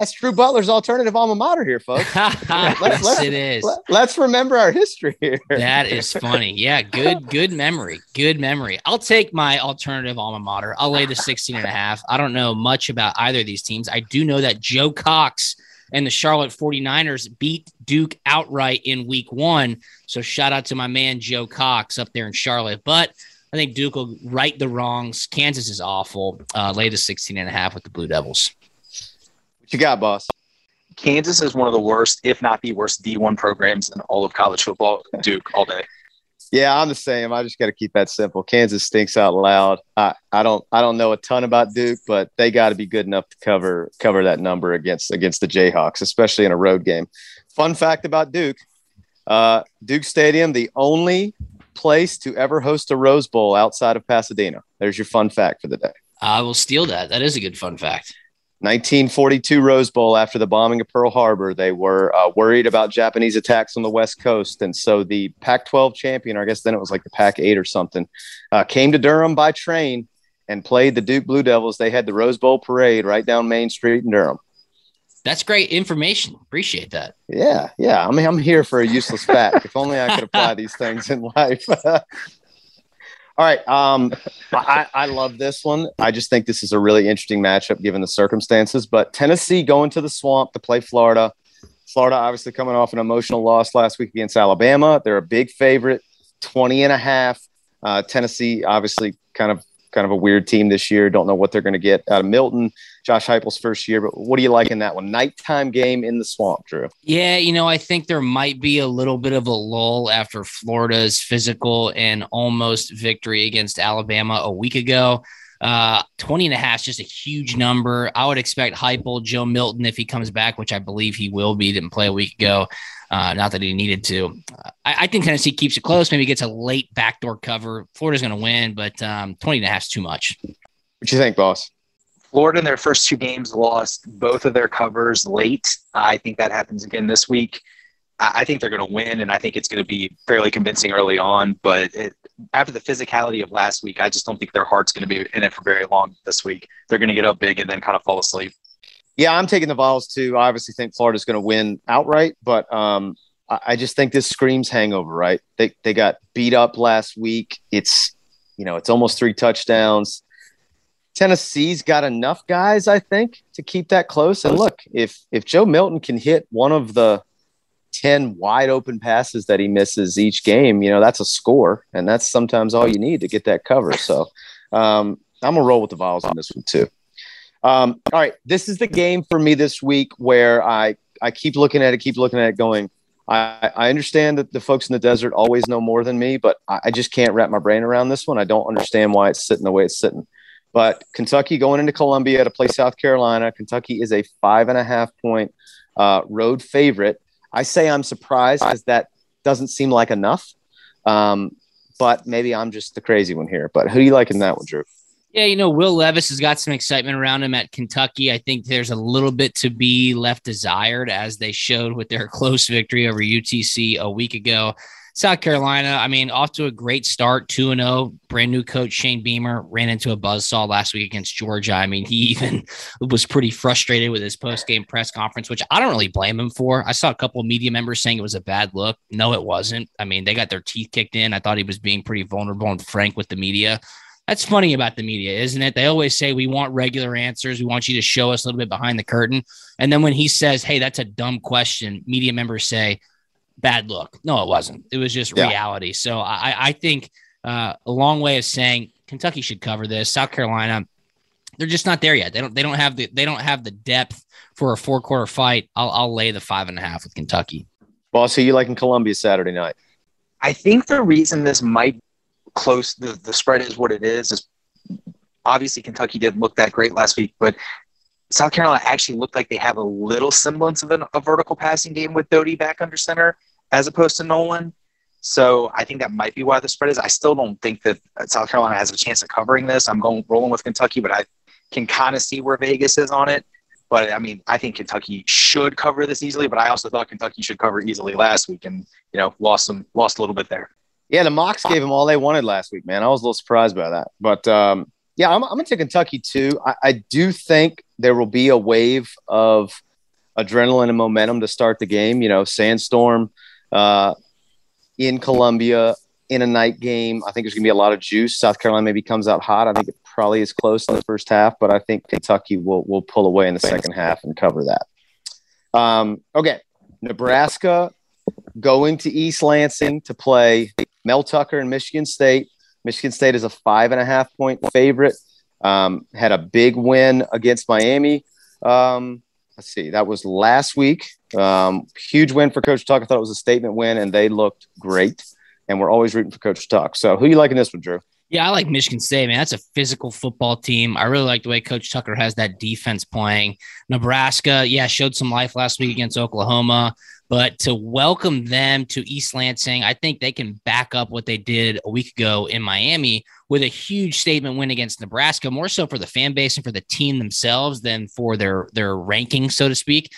that's Drew Butler's alternative alma mater here, folks. Let's, yes, let's, it is. Let, let's remember our history here. That is funny. Yeah, good good memory. Good memory. I'll take my alternative alma mater. I'll lay the sixteen and a half. I don't know much about either of these teams. I do know that Joe Cox and the Charlotte forty-niners beat Duke outright in week one. So shout out to my man, Joe Cox, up there in Charlotte. But I think Duke will right the wrongs. Kansas is awful. Uh, lay the sixteen and a half with the Blue Devils. What you got, boss? Kansas is one of the worst, if not the worst, D one programs in all of college football. Duke all day. Yeah, I'm the same. I just got to keep that simple. Kansas stinks out loud. I, I don't I don't know a ton about Duke, but they got to be good enough to cover cover that number against against the Jayhawks, especially in a road game. Fun fact about Duke, uh, Duke Stadium, the only place to ever host a Rose Bowl outside of Pasadena. There's your fun fact for the day. I will steal that. That is a good fun fact. nineteen forty-two Rose Bowl, after the bombing of Pearl Harbor, they were uh, worried about Japanese attacks on the West Coast. And so the Pac twelve champion, or I guess then it was like the Pac eight or something, uh, came to Durham by train and played the Duke Blue Devils. They had the Rose Bowl parade right down Main Street in Durham. That's great information. Appreciate that. Yeah, yeah. I mean, I'm here for a useless fact. If only I could apply these things in life. All right. Um, I, I love this one. I just think this is a really interesting matchup given the circumstances. But Tennessee going to the Swamp to play Florida. Florida obviously coming off an emotional loss last week against Alabama. They're a big favorite, twenty and a half. Uh, Tennessee obviously kind of kind of a weird team this year. Don't know what they're going to get out of Milton, Josh Heupel's first year. But what do you like in that one? Nighttime game in the Swamp, Drew. Yeah, you know, I think there might be a little bit of a lull after Florida's physical and almost victory against Alabama a week ago. Uh, twenty and a half is just a huge number. I would expect Heupel, Joe Milton, if he comes back, which I believe he will be, didn't play a week ago. Uh, not that he needed to. Uh, I, I think Tennessee keeps it close. Maybe gets a late backdoor cover. Florida's going to win, but um, twenty and a half is too much. What you think, boss? Florida in their first two games lost both of their covers late. Uh, I think that happens again this week. I, I think they're going to win, and I think it's going to be fairly convincing early on. But it, after the physicality of last week, I just don't think their heart's going to be in it for very long this week. They're going to get up big and then kind of fall asleep. Yeah, I'm taking the Vols too. I obviously think Florida's going to win outright, but um, I, I just think this screams hangover, right? They they got beat up last week. It's, you know, it's almost three touchdowns. Tennessee's got enough guys, I think, to keep that close. And look, if if Joe Milton can hit one of the ten wide open passes that he misses each game, you know, that's a score, and that's sometimes all you need to get that cover. So um, I'm gonna roll with the Vols on this one too. Um, all right, this is the game for me this week where I, I keep looking at it, keep looking at it going, I, I understand that the folks in the desert always know more than me, but I, I just can't wrap my brain around this one. I don't understand why it's sitting the way it's sitting. But Kentucky going into Columbia to play South Carolina. Kentucky is a five and a half point uh, road favorite. I say I'm surprised because that doesn't seem like enough, um, but maybe I'm just the crazy one here. But who do you like in that one, Drew? Yeah, you know, Will Levis has got some excitement around him at Kentucky. I think there's a little bit to be left desired, as they showed with their close victory over U T C a week ago. South Carolina, I mean, off to a great start, two and oh, brand new coach Shane Beamer ran into a buzzsaw last week against Georgia. I mean, he even was pretty frustrated with his post-game press conference, which I don't really blame him for. I saw a couple of media members saying it was a bad look. No, it wasn't. I mean, they got their teeth kicked in. I thought he was being pretty vulnerable and frank with the media. That's funny about the media, isn't it? They always say, we want regular answers. We want you to show us a little bit behind the curtain. And then when he says, hey, that's a dumb question, media members say, bad look. No, it wasn't. It was just yeah. reality. So I, I think uh, a long way of saying Kentucky should cover this. South Carolina, they're just not there yet. They don't. They don't have the. They don't have the depth for a four quarter fight. I'll, I'll lay the five and a half with Kentucky. Well, I'll see you like in Columbia Saturday night. I think the reason this might be close, the, the spread is what it is. Is obviously Kentucky didn't look that great last week, but South Carolina actually looked like they have a little semblance of an, a vertical passing game with Doty back under center, as opposed to Nolan. So I think that might be why the spread is. I still don't think that South Carolina has a chance of covering this. I'm going rolling with Kentucky, but I can kind of see where Vegas is on it. But, I mean, I think Kentucky should cover this easily, but I also thought Kentucky should cover easily last week and, you know, lost some, lost a little bit there. Yeah, the mocks gave them all they wanted last week, man. I was a little surprised by that. But, um, yeah, I'm, I'm going to take Kentucky too. I, I do think there will be a wave of adrenaline and momentum to start the game. You know, sandstorm. Uh, in Columbia, in a night game, I think there's going to be a lot of juice. South Carolina maybe comes out hot. I think it probably is close in the first half, but I think Kentucky will will pull away in the second half and cover that. Um, okay, Nebraska going to East Lansing to play Mel Tucker and Michigan State. Michigan State is a five and a half point favorite. Um, had a big win against Miami. Um, let's see, that was last week. Um, huge win for Coach Tuck. I thought it was a statement win, and they looked great. And we're always rooting for Coach Tuck. So who you liking this one, Drew? Yeah, I like Michigan State, man. That's a physical football team. I really like the way Coach Tucker has that defense playing. Nebraska, yeah, showed some life last week against Oklahoma. But to welcome them to East Lansing, I think they can back up what they did a week ago in Miami with a huge statement win against Nebraska, more so for the fan base and for the team themselves than for their, their ranking, so to speak.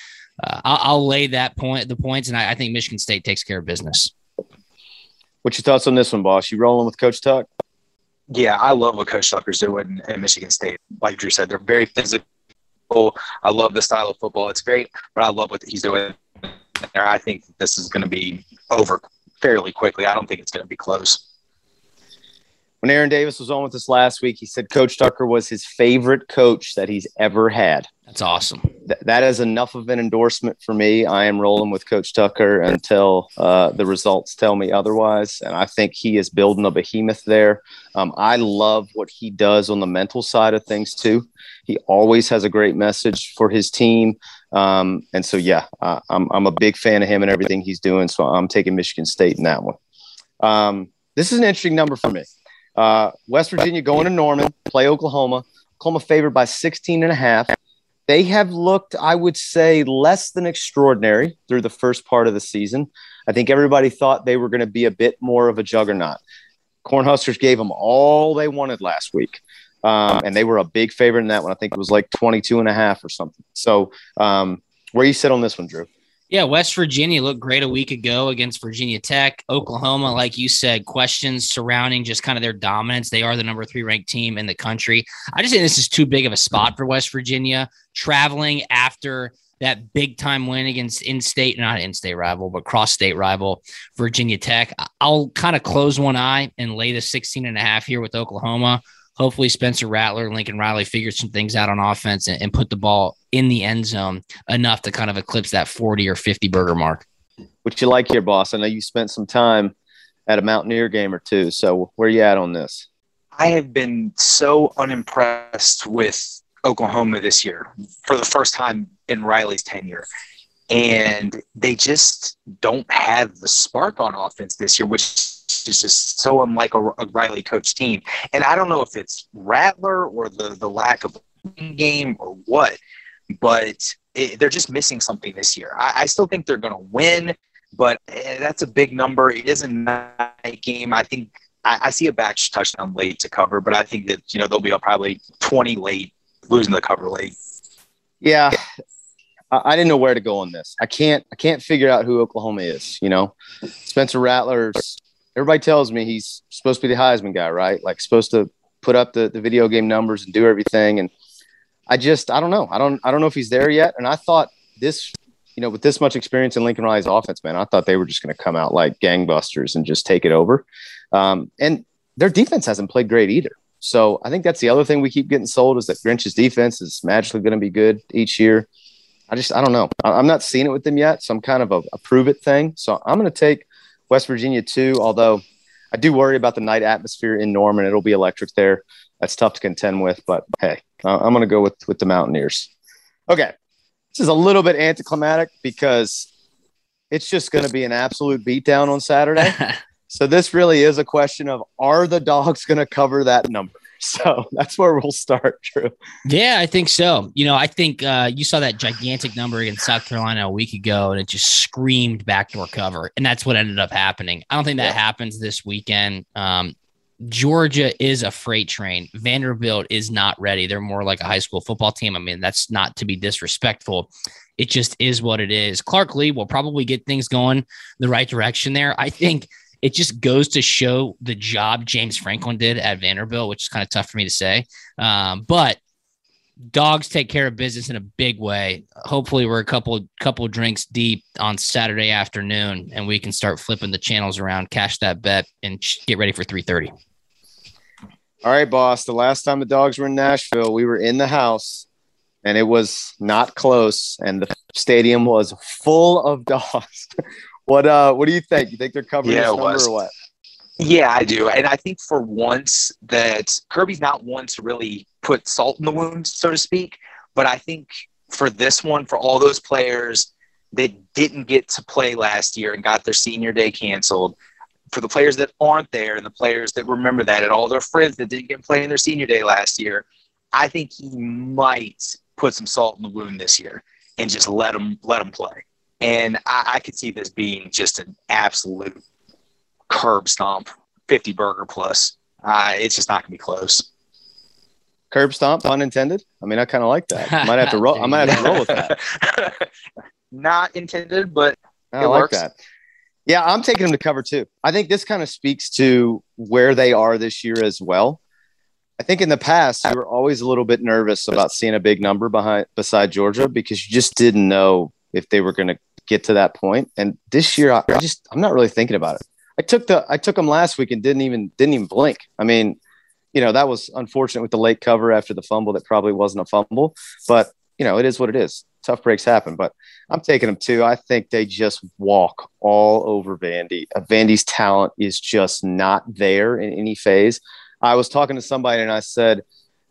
Uh, I'll, I'll lay that point, the points, and I, I think Michigan State takes care of business. What's your thoughts on this one, boss? You rolling with Coach Tuck? Yeah, I love what Coach Tucker's doing at Michigan State. Like Drew said, they're very physical. I love the style of football. It's great, but I love what he's doing there. I think this is going to be over fairly quickly. I don't think it's going to be close. When Aaron Davis was on with us last week, he said Coach Tucker was his favorite coach that he's ever had. That's awesome. Th- that is enough of an endorsement for me. I am rolling with Coach Tucker until uh, the results tell me otherwise, and I think he is building a behemoth there. Um, I love what he does on the mental side of things, too. He always has a great message for his team, um, and so, yeah, I- I'm-, I'm a big fan of him and everything he's doing, so I'm taking Michigan State in that one. Um, this is an interesting number for me. Uh, West Virginia going to Norman, play Oklahoma. Oklahoma favored by sixteen and a half. They have looked, I would say, less than extraordinary through the first part of the season. I think everybody thought they were going to be a bit more of a juggernaut. Cornhuskers gave them all they wanted last week. Um, and they were a big favorite in that one. I think it was like twenty-two and a half or something. So um, where you sit on this one, Drew? Yeah, West Virginia looked great a week ago against Virginia Tech. Oklahoma, like you said, questions surrounding just kind of their dominance. They are the number three ranked team in the country. I just think this is too big of a spot for West Virginia. Traveling after that big time win against in-state, not in-state rival, but cross-state rival Virginia Tech. I'll kind of close one eye and lay the sixteen and a half here with Oklahoma. Hopefully Spencer Rattler and Lincoln Riley figured some things out on offense and, and put the ball in the end zone enough to kind of eclipse that forty or fifty burger mark. What you like here, boss? I know you spent some time at a Mountaineer game or two. So where are you at on this? I have been so unimpressed with Oklahoma this year for the first time in Riley's tenure. And they just don't have the spark on offense this year, which is just so unlike a, a Riley coach team. And I don't know if it's Rattler or the, the lack of game or what, but it, they're just missing something this year. I, I still think they're going to win, but that's a big number. It is a night game. I think I, I see a back touchdown late to cover, but I think that, you know, they'll be probably twenty late, losing the cover late. Yeah. I didn't know where to go on this. I can't, I can't figure out who Oklahoma is. You know, Spencer Rattler's, everybody tells me he's supposed to be the Heisman guy, right? Like supposed to put up the, the video game numbers and do everything. And I just, I don't know. I don't, I don't know if he's there yet. And I thought this, you know, with this much experience in Lincoln Riley's offense, man, I thought they were just going to come out like gangbusters and just take it over. Um, and their defense hasn't played great either. So I think that's the other thing we keep getting sold is that Grinch's defense is magically going to be good each year. I just, I don't know. I'm not seeing it with them yet. So I'm kind of a, a prove it thing. So I'm going to take West Virginia too. Although I do worry about the night atmosphere in Norman. It'll be electric there. That's tough to contend with, but hey, I'm going to go with, with the Mountaineers. Okay. This is a little bit anticlimactic because it's just going to be an absolute beatdown on Saturday. So this really is a question of, are the dogs going to cover that number? So that's where we'll start, Drew. Yeah, I think so. You know, I think uh, you saw that gigantic number against South Carolina a week ago, and it just screamed backdoor cover, and that's what ended up happening. I don't think that yeah. happens this weekend. Um, Georgia is a freight train. Vanderbilt is not ready. They're more like a high school football team. I mean, that's not to be disrespectful. It just is what it is. Clark Lee will probably get things going the right direction there. I think it just goes to show the job James Franklin did at Vanderbilt, which is kind of tough for me to say. Um, but dogs take care of business in a big way. Hopefully we're a couple, couple drinks deep on Saturday afternoon and we can start flipping the channels around, cash that bet, and get ready for three thirty. All right, boss. The last time the dogs were in Nashville, we were in the house and it was not close. And the stadium was full of dogs. What uh? What do you think? You think they're covering yeah, this number was. or what? Yeah, I do. And I think for once that Kirby's not one to really put salt in the wound, so to speak. But I think for this one, for all those players that didn't get to play last year and got their senior day canceled, for the players that aren't there and the players that remember that and all their friends that didn't get to play in their senior day last year, I think he might put some salt in the wound this year and just let them, let them play. And I, I could see this being just an absolute curb stomp, fifty burger plus. Uh, it's just not going to be close. Curb stomp, pun intended. I mean, I kind of like that. I might have to roll. I might have to roll with that. Not intended, but I it like works. That. Yeah, I'm taking them to cover too. I think this kind of speaks to where they are this year as well. I think in the past, you were always a little bit nervous about seeing a big number behind beside Georgia because you just didn't know if they were going to get to that point. And this year, I, I just, I'm not really thinking about it. I took the, I took them last week and didn't even, didn't even blink. I mean, you know, that was unfortunate with the late cover after the fumble. That probably wasn't a fumble, but you know, it is what it is. Tough breaks happen, but I'm taking them too. I think they just walk all over Vandy. Uh, Vandy's talent is just not there in any phase. I was talking to somebody and I said,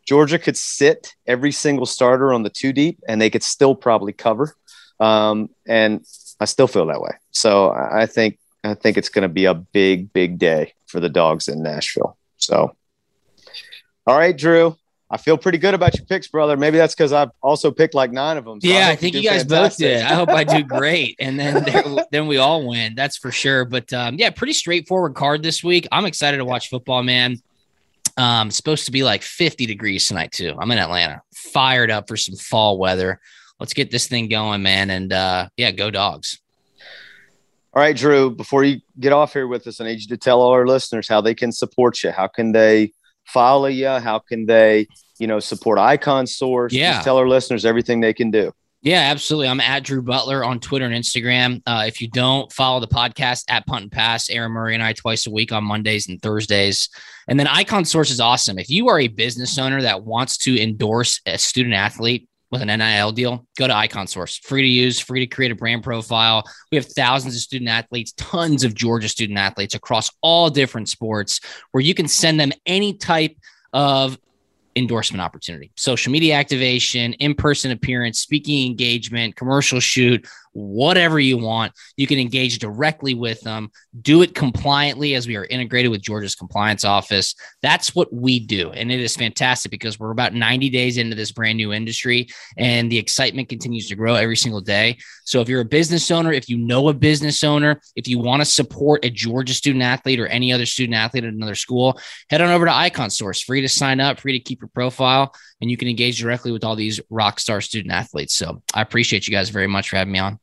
Georgia could sit every single starter on the two deep and they could still probably cover. Um, and I still feel that way. So I think, I think it's going to be a big, big day for the dogs in Nashville. So, all right, Drew, I feel pretty good about your picks, brother. Maybe that's because I've also picked like nine of them. So yeah, I, I think you guys fantastic. both did. I hope I do great. And then, there, then we all win. That's for sure. But, um, yeah, pretty straightforward card this week. I'm excited to watch football, man. Um, it's supposed to be like fifty degrees tonight too. I'm in Atlanta, fired up for some fall weather. Let's get this thing going, man. And, uh, yeah, go dogs. All right, Drew, before you get off here with us, I need you to tell all our listeners how they can support you. How can they follow you? How can they, you know, support Icon Source? Yeah. Just tell our listeners everything they can do. Yeah, absolutely. I'm at Drew Butler on Twitter and Instagram. Uh, if you don't follow the podcast at Punt and Pass, Aaron Murray and I twice a week on Mondays and Thursdays. And then Icon Source is awesome. If you are a business owner that wants to endorse a student athlete with an N I L deal, go to Icon Source. Free to use, free to create a brand profile. We have thousands of student athletes, tons of Georgia student athletes across all different sports where you can send them any type of endorsement opportunity, social media activation, in-person appearance, speaking engagement, commercial shoot, whatever you want. You can engage directly with them. Do it compliantly, as we are integrated with Georgia's compliance office. That's what we do. And it is fantastic because we're about ninety days into this brand new industry and the excitement continues to grow every single day. So if you're a business owner, if you know a business owner, if you want to support a Georgia student athlete or any other student athlete at another school, head on over to Icon Source, free to sign up, free to keep your profile, and you can engage directly with all these rock star student athletes. So I appreciate you guys very much for having me on.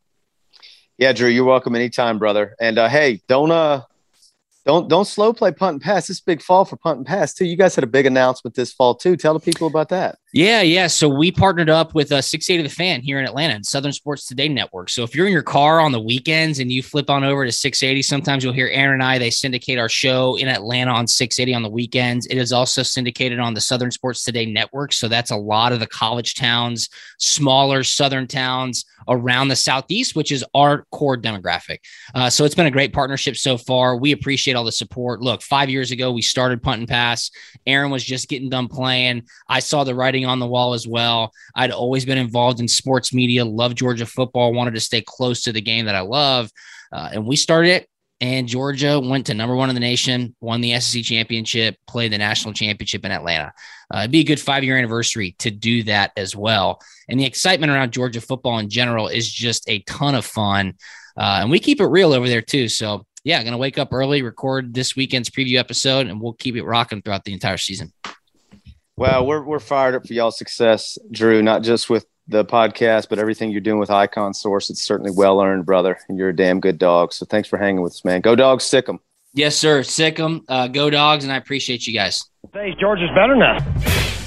Yeah, Drew, you're welcome anytime, brother. And uh, hey, don't uh, don't don't slow play punt and pass. This big fall for punt and pass too. You guys had a big announcement this fall too. Tell the people about that. Yeah, yeah. So we partnered up with uh, six eighty The Fan here in Atlanta and Southern Sports Today Network. So if you're in your car on the weekends and you flip on over to six eighty, sometimes you'll hear Aaron and I. They syndicate our show in Atlanta on six eighty on the weekends. It is also syndicated on the Southern Sports Today Network. So that's a lot of the college towns, smaller Southern towns around the Southeast, which is our core demographic. Uh, so it's been a great partnership so far. We appreciate all the support. Look, five years ago, we started Punt and Pass. Aaron was just getting done playing. I saw the writing on the wall as well. I'd always been involved in sports media, loved Georgia football, wanted to stay close to the game that I love. Uh, and we started it, and Georgia went to number one in the nation, won the S E C championship, played the national championship in Atlanta. Uh, it'd be a good five-year anniversary to do that as well. And the excitement around Georgia football in general is just a ton of fun. Uh, and we keep it real over there too. So yeah, I'm going to wake up early, record this weekend's preview episode, and we'll keep it rocking throughout the entire season. Well, we're we're fired up for y'all's success, Drew, not just with the podcast, but everything you're doing with Icon Source. It's certainly well-earned, brother, and you're a damn good dog. So thanks for hanging with us, man. Go Dogs, sick them. Yes, sir. Sick them. Uh, go Dogs, and I appreciate you guys. Thanks. Georgia's better now.